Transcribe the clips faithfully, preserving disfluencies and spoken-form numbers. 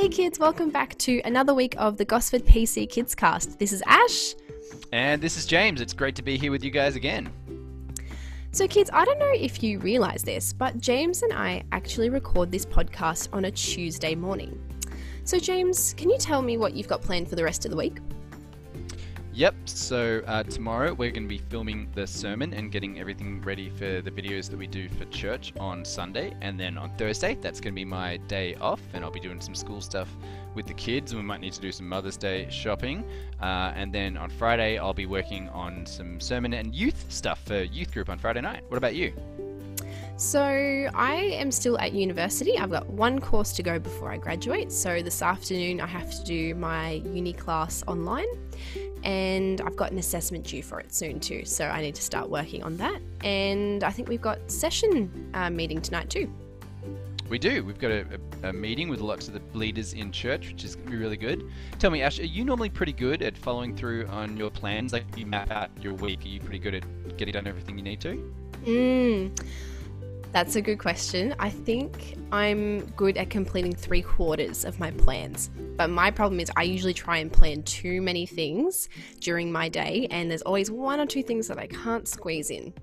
Hey kids, welcome back to another week of the Gosford P C Kids Cast. This is Ash. And this is James. It's great to be here with you guys again. So kids, I don't know if you realise this, but James and I actually record this podcast on a Tuesday morning. So James, can you tell me what you've got planned for the rest of the week? Yep, so uh, tomorrow we're going to be filming the sermon and getting everything ready for the videos that we do for church on Sunday. And then on Thursday, that's going to be my day off, and I'll be doing some school stuff with the kids. We might need to do some Mother's Day shopping. Uh, and then on Friday, I'll be working on some sermon and youth stuff for youth group on Friday night. What about you? So I am still at university. I've got one course to go before I graduate. So this afternoon, I have to do my uni class online. And I've got an assessment due for it soon too, so I need to start working on that. And I think we've got session uh, meeting tonight too. We do. We've got a, a meeting with lots of the leaders in church, which is going to be really good. Tell me, Ash, are you normally pretty good at following through on your plans? Like, you map out your week, are you pretty good at getting done everything you need to? Mm, that's a good question. I think I'm good at completing three quarters of my plans. But my problem is I usually try and plan too many things during my day, and there's always one or two things that I can't squeeze in.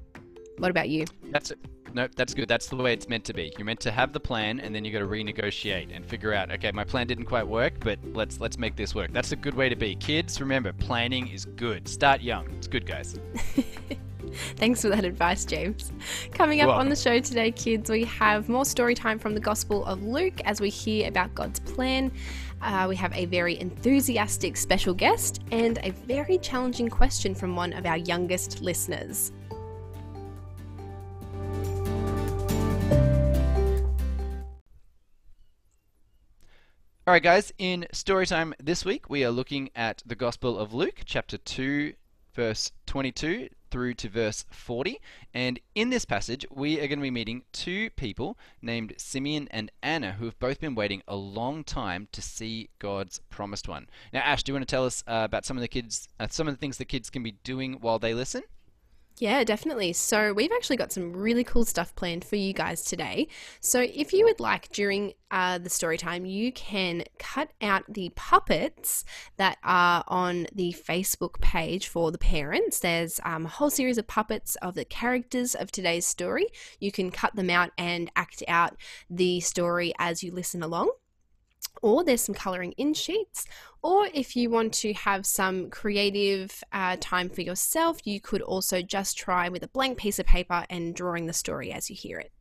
What about you? That's it. No, that's good. That's the way it's meant to be. You're meant to have the plan, and then you got to renegotiate and figure out, okay, my plan didn't quite work, but let's let's make this work. That's a good way to be. Kids, remember, planning is good. Start young. It's good, guys. Thanks for that advice, James. Coming up well, on the show today, kids, we have more story time from the Gospel of Luke as we hear about God's plan. Uh, we have a very enthusiastic special guest and a very challenging question from one of our youngest listeners. All right, guys, in story time this week, we are looking at the Gospel of Luke, chapter two, verse twenty-two through to verse forty, and in this passage we are going to be meeting two people named Simeon and Anna, who have both been waiting a long time to see God's promised one. Now, Ash, do you want to tell us uh, about some of the kids, uh, some of the things the kids can be doing while they listen? Yeah, definitely. So we've actually got some really cool stuff planned for you guys today. So if you would like, during uh, the story time, you can cut out the puppets that are on the Facebook page for the parents. There's um, a whole series of puppets of the characters of today's story. You can cut them out and act out the story as you listen along. Or there's some colouring in sheets, or if you want to have some creative uh, time for yourself, you could also just try with a blank piece of paper and drawing the story as you hear it.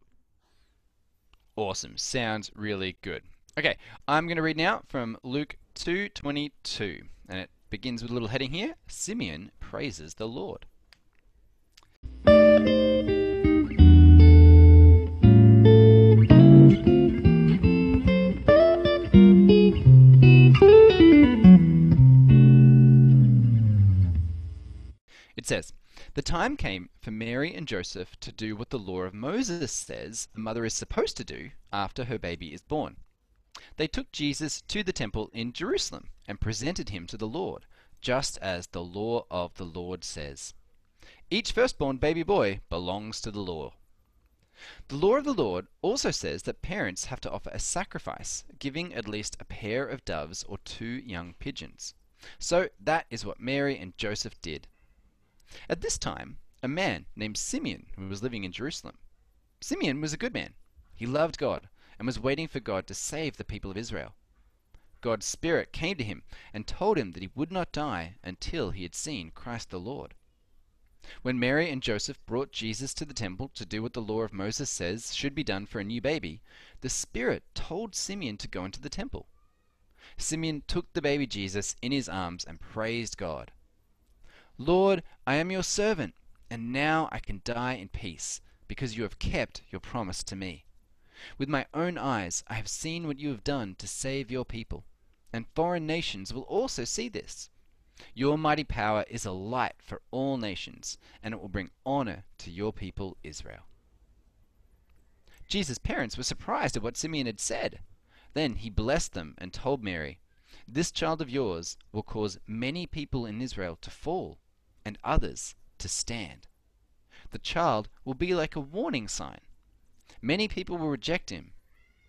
Awesome. Sounds really good. Okay, I'm going to read now from Luke two twenty-two, and it begins with a little heading here, Simeon praises the Lord. It says, the time came for Mary and Joseph to do what the law of Moses says a mother is supposed to do after her baby is born. They took Jesus to the temple in Jerusalem and presented him to the Lord, just as the law of the Lord says. Each firstborn baby boy belongs to the law. The law of the Lord also says that parents have to offer a sacrifice, giving at least a pair of doves or two young pigeons. So that is what Mary and Joseph did. At this time, a man named Simeon who was living in Jerusalem. Simeon was a good man. He loved God and was waiting for God to save the people of Israel. God's Spirit came to him and told him that he would not die until he had seen Christ the Lord. When Mary and Joseph brought Jesus to the temple to do what the law of Moses says should be done for a new baby, the Spirit told Simeon to go into the temple. Simeon took the baby Jesus in his arms and praised God. Lord, I am your servant, and now I can die in peace, because you have kept your promise to me. With my own eyes I have seen what you have done to save your people, and foreign nations will also see this. Your mighty power is a light for all nations, and it will bring honor to your people Israel. Jesus' parents were surprised at what Simeon had said. Then he blessed them and told Mary, this child of yours will cause many people in Israel to fall, and others to stand. The child will be like a warning sign. Many people will reject him,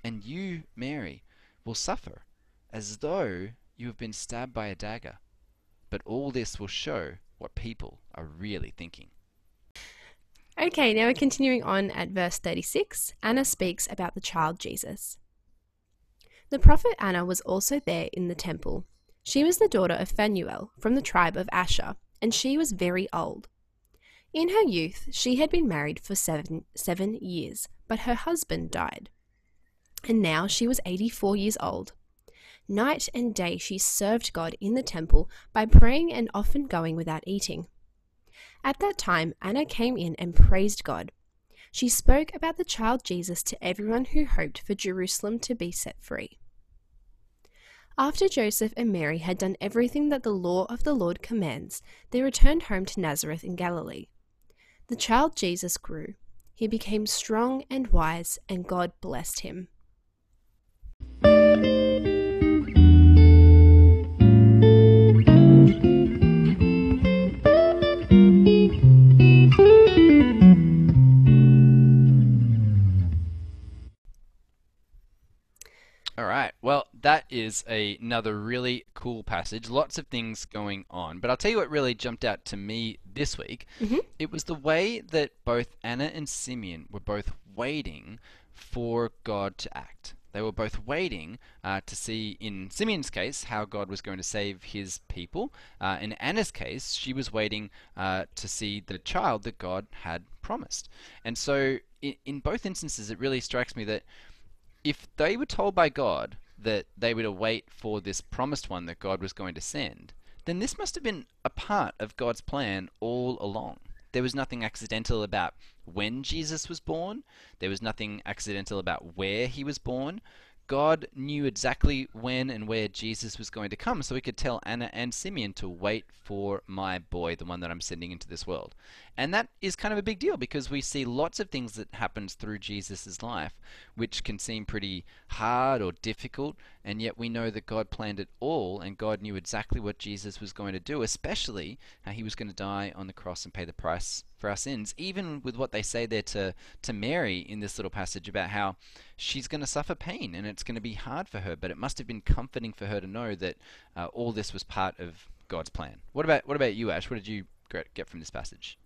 and you, Mary, will suffer as though you have been stabbed by a dagger. But all this will show what people are really thinking. Okay, now we're continuing on at verse thirty-six. Anna speaks about the child Jesus. The prophet Anna was also there in the temple. She was the daughter of Phanuel from the tribe of Asher, and she was very old. In her youth, she had been married for seven, seven years, but her husband died. And now she was eighty-four years old. Night and day she served God in the temple by praying and often going without eating. At that time, Anna came in and praised God. She spoke about the child Jesus to everyone who hoped for Jerusalem to be set free. After Joseph and Mary had done everything that the law of the Lord commands, they returned home to Nazareth in Galilee. The child Jesus grew. He became strong and wise, and God blessed him. Alright, well, that is a, another really cool passage. Lots of things going on. But I'll tell you what really jumped out to me this week. Mm-hmm. It was the way that both Anna and Simeon were both waiting for God to act. They were both waiting uh, to see, in Simeon's case, how God was going to save his people. Uh, in Anna's case, she was waiting uh, to see the child that God had promised. And so, in, in both instances, it really strikes me that if they were told by God that they were to wait for this promised one that God was going to send, then this must have been a part of God's plan all along. There was nothing accidental about when Jesus was born. There was nothing accidental about where he was born. God knew exactly when and where Jesus was going to come, so he could tell Anna and Simeon to wait for my boy, the one that I'm sending into this world. And that is kind of a big deal, because we see lots of things that happens through Jesus' life, which can seem pretty hard or difficult, and yet we know that God planned it all, and God knew exactly what Jesus was going to do, especially how he was going to die on the cross and pay the price for our sins, even with what they say there to, to Mary in this little passage about how she's going to suffer pain and it's going to be hard for her, but it must have been comforting for her to know that uh, all this was part of God's plan. What about what about you, Ash? What did you get from this passage?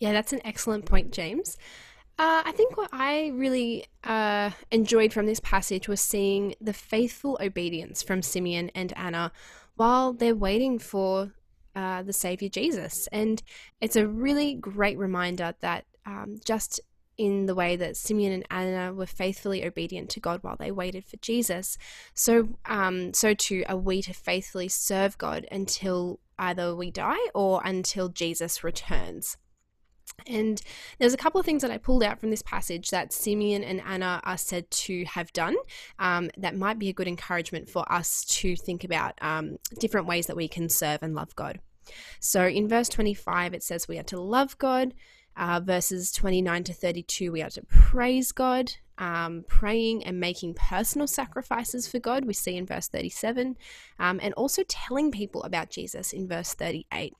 Yeah, that's an excellent point, James. Uh, I think what I really uh, enjoyed from this passage was seeing the faithful obedience from Simeon and Anna while they're waiting for Uh, the Savior Jesus. And it's a really great reminder that um, just in the way that Simeon and Anna were faithfully obedient to God while they waited for Jesus, so um, so too are we to faithfully serve God until either we die or until Jesus returns. And there's a couple of things that I pulled out from this passage that Simeon and Anna are said to have done um, that might be a good encouragement for us to think about um, different ways that we can serve and love God. So in verse twenty-five, it says we are to love God. Uh, verses twenty-nine to thirty-two, we are to praise God, um, praying and making personal sacrifices for God, we see in verse thirty-seven, um, and also telling people about Jesus in verse thirty-eight.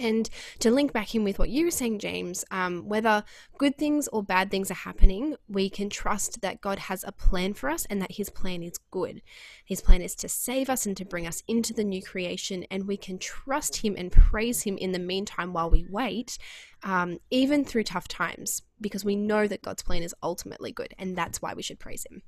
And to link back in with what you were saying, James, um, whether good things or bad things are happening, we can trust that God has a plan for us and that his plan is good. His plan is to save us and to bring us into the new creation, and we can trust him and praise him in the meantime while we wait, um, even through tough times, because we know that God's plan is ultimately good, and that's why we should praise him.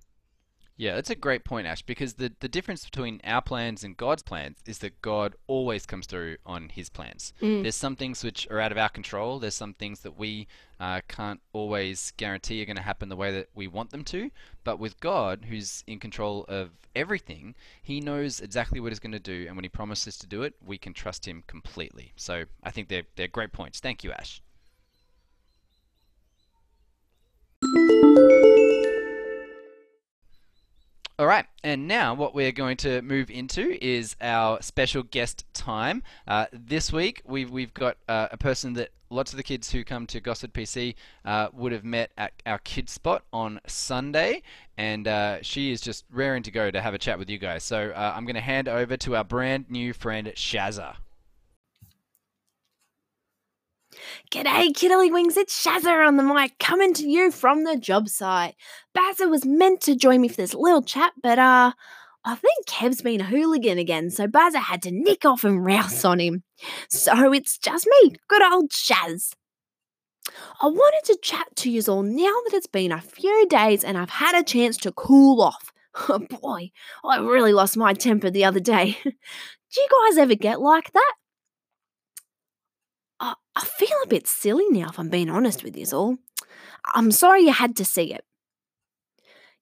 Yeah, that's a great point, Ash, because the, the difference between our plans and God's plans is that God always comes through on his plans. Mm. There's some things which are out of our control. There's some things that we uh, can't always guarantee are going to happen the way that we want them to. But with God, who's in control of everything, he knows exactly what he's going to do. And when he promises to do it, we can trust him completely. So I think they're, they're great points. Thank you, Ash. All right, and now what we're going to move into is our special guest time. Uh, this week, we've, we've got uh, a person that lots of the kids who come to Gosford P C uh, would have met at our Kids Spot on Sunday, and uh, she is just raring to go to have a chat with you guys. So uh, I'm going to hand over to our brand new friend, Shazza. G'day, Kiddly Wings, it's Shazza on the mic, coming to you from the job site. Bazza was meant to join me for this little chat, but uh, I think Kev's been a hooligan again, so Bazza had to nick off and rouse on him. So it's just me, good old Shaz. I wanted to chat to you all now that it's been a few days and I've had a chance to cool off. Oh boy, I really lost my temper the other day. Do you guys ever get like that? I, I feel a bit silly now if I'm being honest with you all. I'm sorry you had to see it.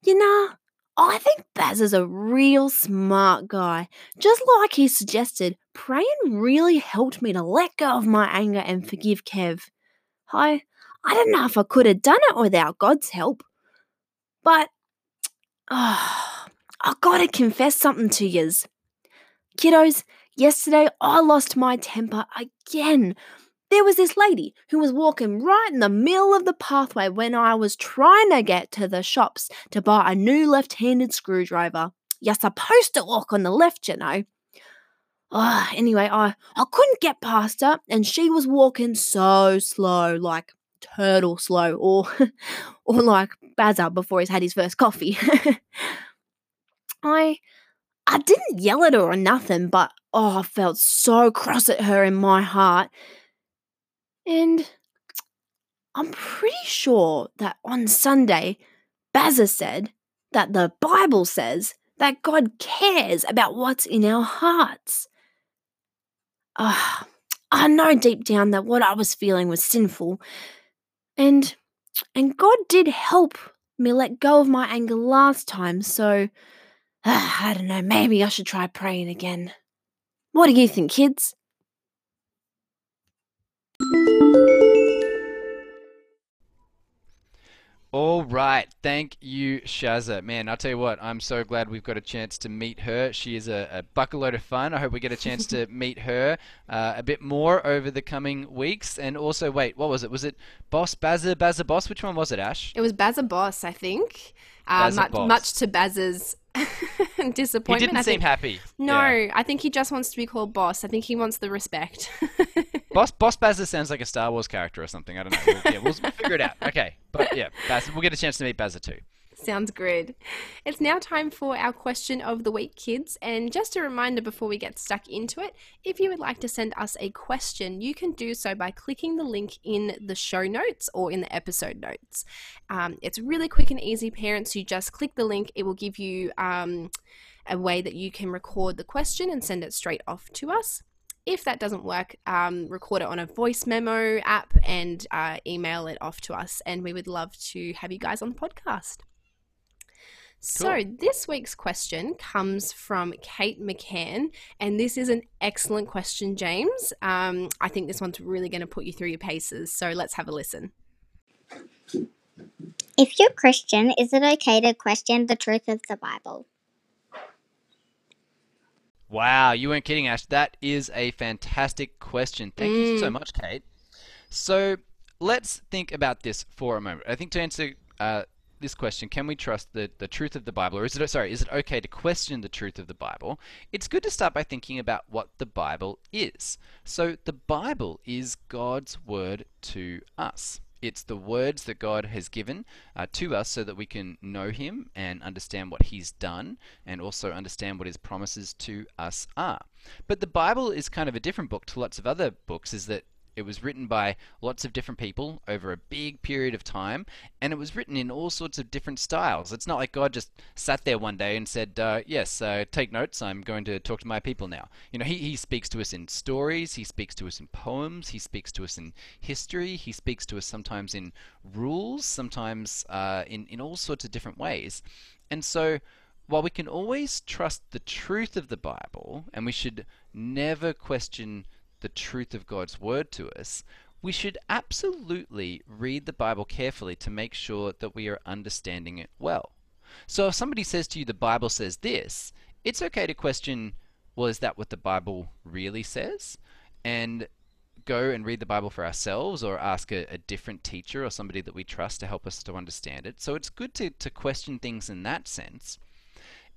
You know, I think Baz is a real smart guy. Just like he suggested, praying really helped me to let go of my anger and forgive Kev. I, I don't know if I could have done it without God's help. But, oh, I gotta confess something to yous. Kiddos, yesterday I lost my temper again. There was this lady who was walking right in the middle of the pathway when I was trying to get to the shops to buy a new left-handed screwdriver. You're supposed to walk on the left, you know. Oh, anyway, I, I couldn't get past her and she was walking so slow, like turtle slow, or, or like Bazza before he's had his first coffee. I... I didn't yell at her or nothing, but oh, I felt so cross at her in my heart. And I'm pretty sure that on Sunday, Bazza said that the Bible says that God cares about what's in our hearts. Oh, I know deep down that what I was feeling was sinful, and and God did help me let go of my anger last time, so... I don't know, maybe I should try praying again. What do you think, kids? All right, thank you, Shazza. Man, I'll tell you what, I'm so glad we've got a chance to meet her. She is a, a bucket load of fun. I hope we get a chance to meet her uh, a bit more over the coming weeks. And also, wait, what was it? Was it Boss, Bazza, Bazza Boss? Which one was it, Ash? It was Bazza Boss, I think. Uh, much, Boss. much to Bazza's disappointment. He didn't I think, seem happy. No, yeah. I think he just wants to be called Boss. I think he wants the respect. Boss Boss Bazza sounds like a Star Wars character or something. I don't know. We'll, yeah, we'll figure it out. Okay. But yeah, Bazza, we'll get a chance to meet Bazza too. Sounds good. It's now time for our question of the week, kids. And just a reminder before we get stuck into it, if you would like to send us a question, you can do so by clicking the link in the show notes or in the episode notes. Um, it's really quick and easy, parents. You just click the link. It will give you um, a way that you can record the question and send it straight off to us. If that doesn't work, um, record it on a voice memo app and uh, email it off to us. And we would love to have you guys on the podcast. So cool. This week's question comes from Kate McCann, and this is an excellent question, James. Um, I think this one's really going to put you through your paces, so let's have a listen. If you're Christian, is it okay to question the truth of the Bible? Wow, you weren't kidding, Ash. That is a fantastic question. Thank mm. you so much, Kate. So let's think about this for a moment. I think to answer... Uh, this question, can we trust the, the truth of the Bible, or is it, sorry, is it okay to question the truth of the Bible? It's good to start by thinking about what the Bible is. So the Bible is God's word to us. It's the words that God has given uh, to us so that we can know Him and understand what He's done and also understand what His promises to us are. But the Bible is kind of a different book to lots of other books, is that it was written by lots of different people over a big period of time, and it was written in all sorts of different styles. It's not like God just sat there one day and said, uh, yes, uh, take notes, I'm going to talk to my people now. You know, he, he speaks to us in stories, He speaks to us in poems, He speaks to us in history, He speaks to us sometimes in rules, sometimes uh, in, in all sorts of different ways. And so, while we can always trust the truth of the Bible, and we should never question the truth of God's word to us, we should absolutely read the Bible carefully to make sure that we are understanding it well. So if somebody says to you, the Bible says this, it's okay to question, well, is that what the Bible really says? And go and read the Bible for ourselves, or ask a, a different teacher or somebody that we trust to help us to understand it. So it's good to, to question things in that sense.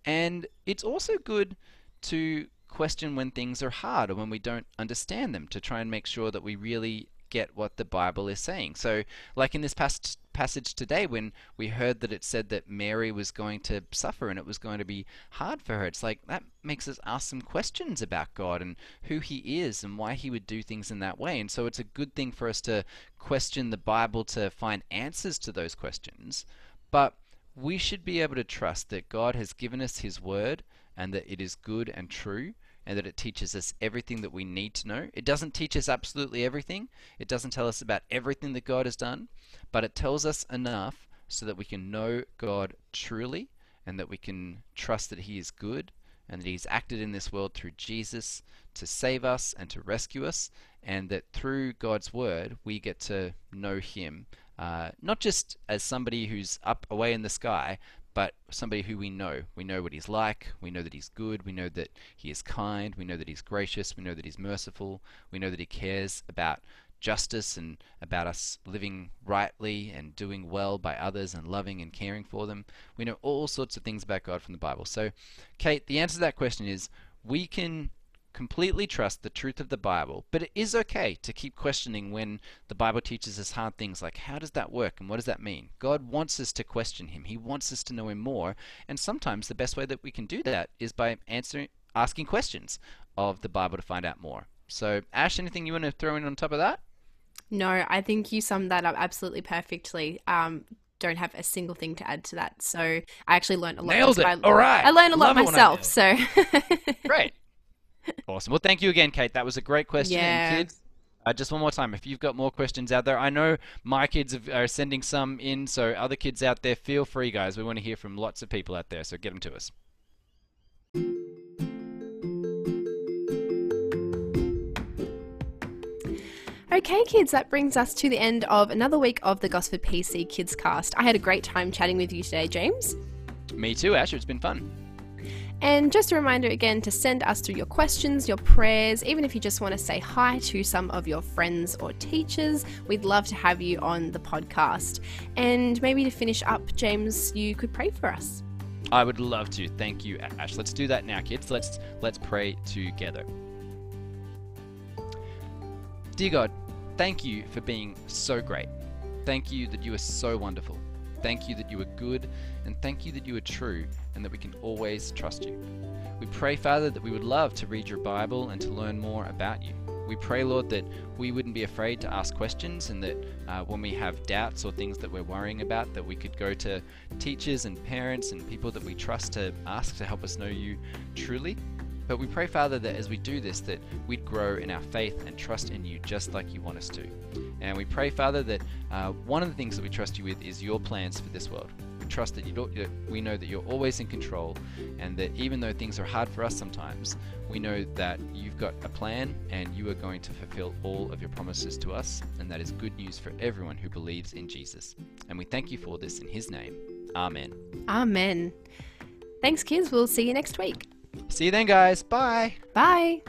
And it's also good to question when things are hard or when we don't understand them, to try and make sure that we really get what the Bible is saying. So, like in this pas- passage today, when we heard that it said that Mary was going to suffer and it was going to be hard for her, it's like that makes us ask some questions about God and who He is and why He would do things in that way. And so it's a good thing for us to question the Bible to find answers to those questions. But we should be able to trust that God has given us His Word and that it is good and true, and that it teaches us everything that we need to know. It doesn't teach us absolutely everything. It doesn't tell us about everything that God has done, but it tells us enough so that we can know God truly and that we can trust that He is good and that He's acted in this world through Jesus to save us and to rescue us, and that through God's Word we get to know Him, uh, not just as somebody who's up away in the sky, but somebody who we know. We know what He's like, we know that He's good, we know that He is kind, we know that He's gracious, we know that He's merciful, we know that He cares about justice and about us living rightly and doing well by others and loving and caring for them. We know all sorts of things about God from the Bible. So, Kate, the answer to that question is we can completely trust the truth of the Bible, but it is okay to keep questioning when the Bible teaches us hard things like, how does that work and what does that mean? God wants us to question Him. He wants us to know Him more, and sometimes the best way that we can do that is by answering, asking questions of the Bible to find out more. So, Ash, anything you want to throw in on top of that? No, I think you summed that up absolutely perfectly. Um, don't have a single thing to add to that. So I actually learned a lot. Nailed it. I, All right. I learned a lot Love myself. So great. Awesome. Well, thank you again, Kate. That was a great question. Yeah. And kids, uh, just one more time, if you've got more questions out there, I know my kids are sending some in, so other kids out there, feel free, guys. We want to hear from lots of people out there, so get them to us. Okay, kids, that brings us to the end of another week of the Gosford P C Kids Cast. I had a great time chatting with you today, James. Me too, Asher. It's been fun. And just a reminder again to send us through your questions, your prayers, even if you just want to say hi to some of your friends or teachers, we'd love to have you on the podcast. And maybe to finish up, James, you could pray for us. I would love to. Thank you, Ash. Let's do that now, kids. Let's let's pray together. Dear God, thank you for being so great. Thank you that you are so wonderful. Thank you that you are good, and thank you that you are true, and that we can always trust you. We pray, Father, that we would love to read your Bible and to learn more about you. We pray, Lord, that we wouldn't be afraid to ask questions, and that uh, when we have doubts or things that we're worrying about, that we could go to teachers and parents and people that we trust to ask to help us know you truly. But we pray, Father, that as we do this, that we'd grow in our faith and trust in you just like you want us to. And we pray, Father, that uh, one of the things that we trust you with is your plans for this world. We trust that you don't, we know that you're always in control, and that even though things are hard for us sometimes, we know that you've got a plan and you are going to fulfill all of your promises to us. And that is good news for everyone who believes in Jesus. And we thank you for this in his name. Amen. Amen. Thanks, kids. We'll see you next week. See you then, guys. Bye. Bye.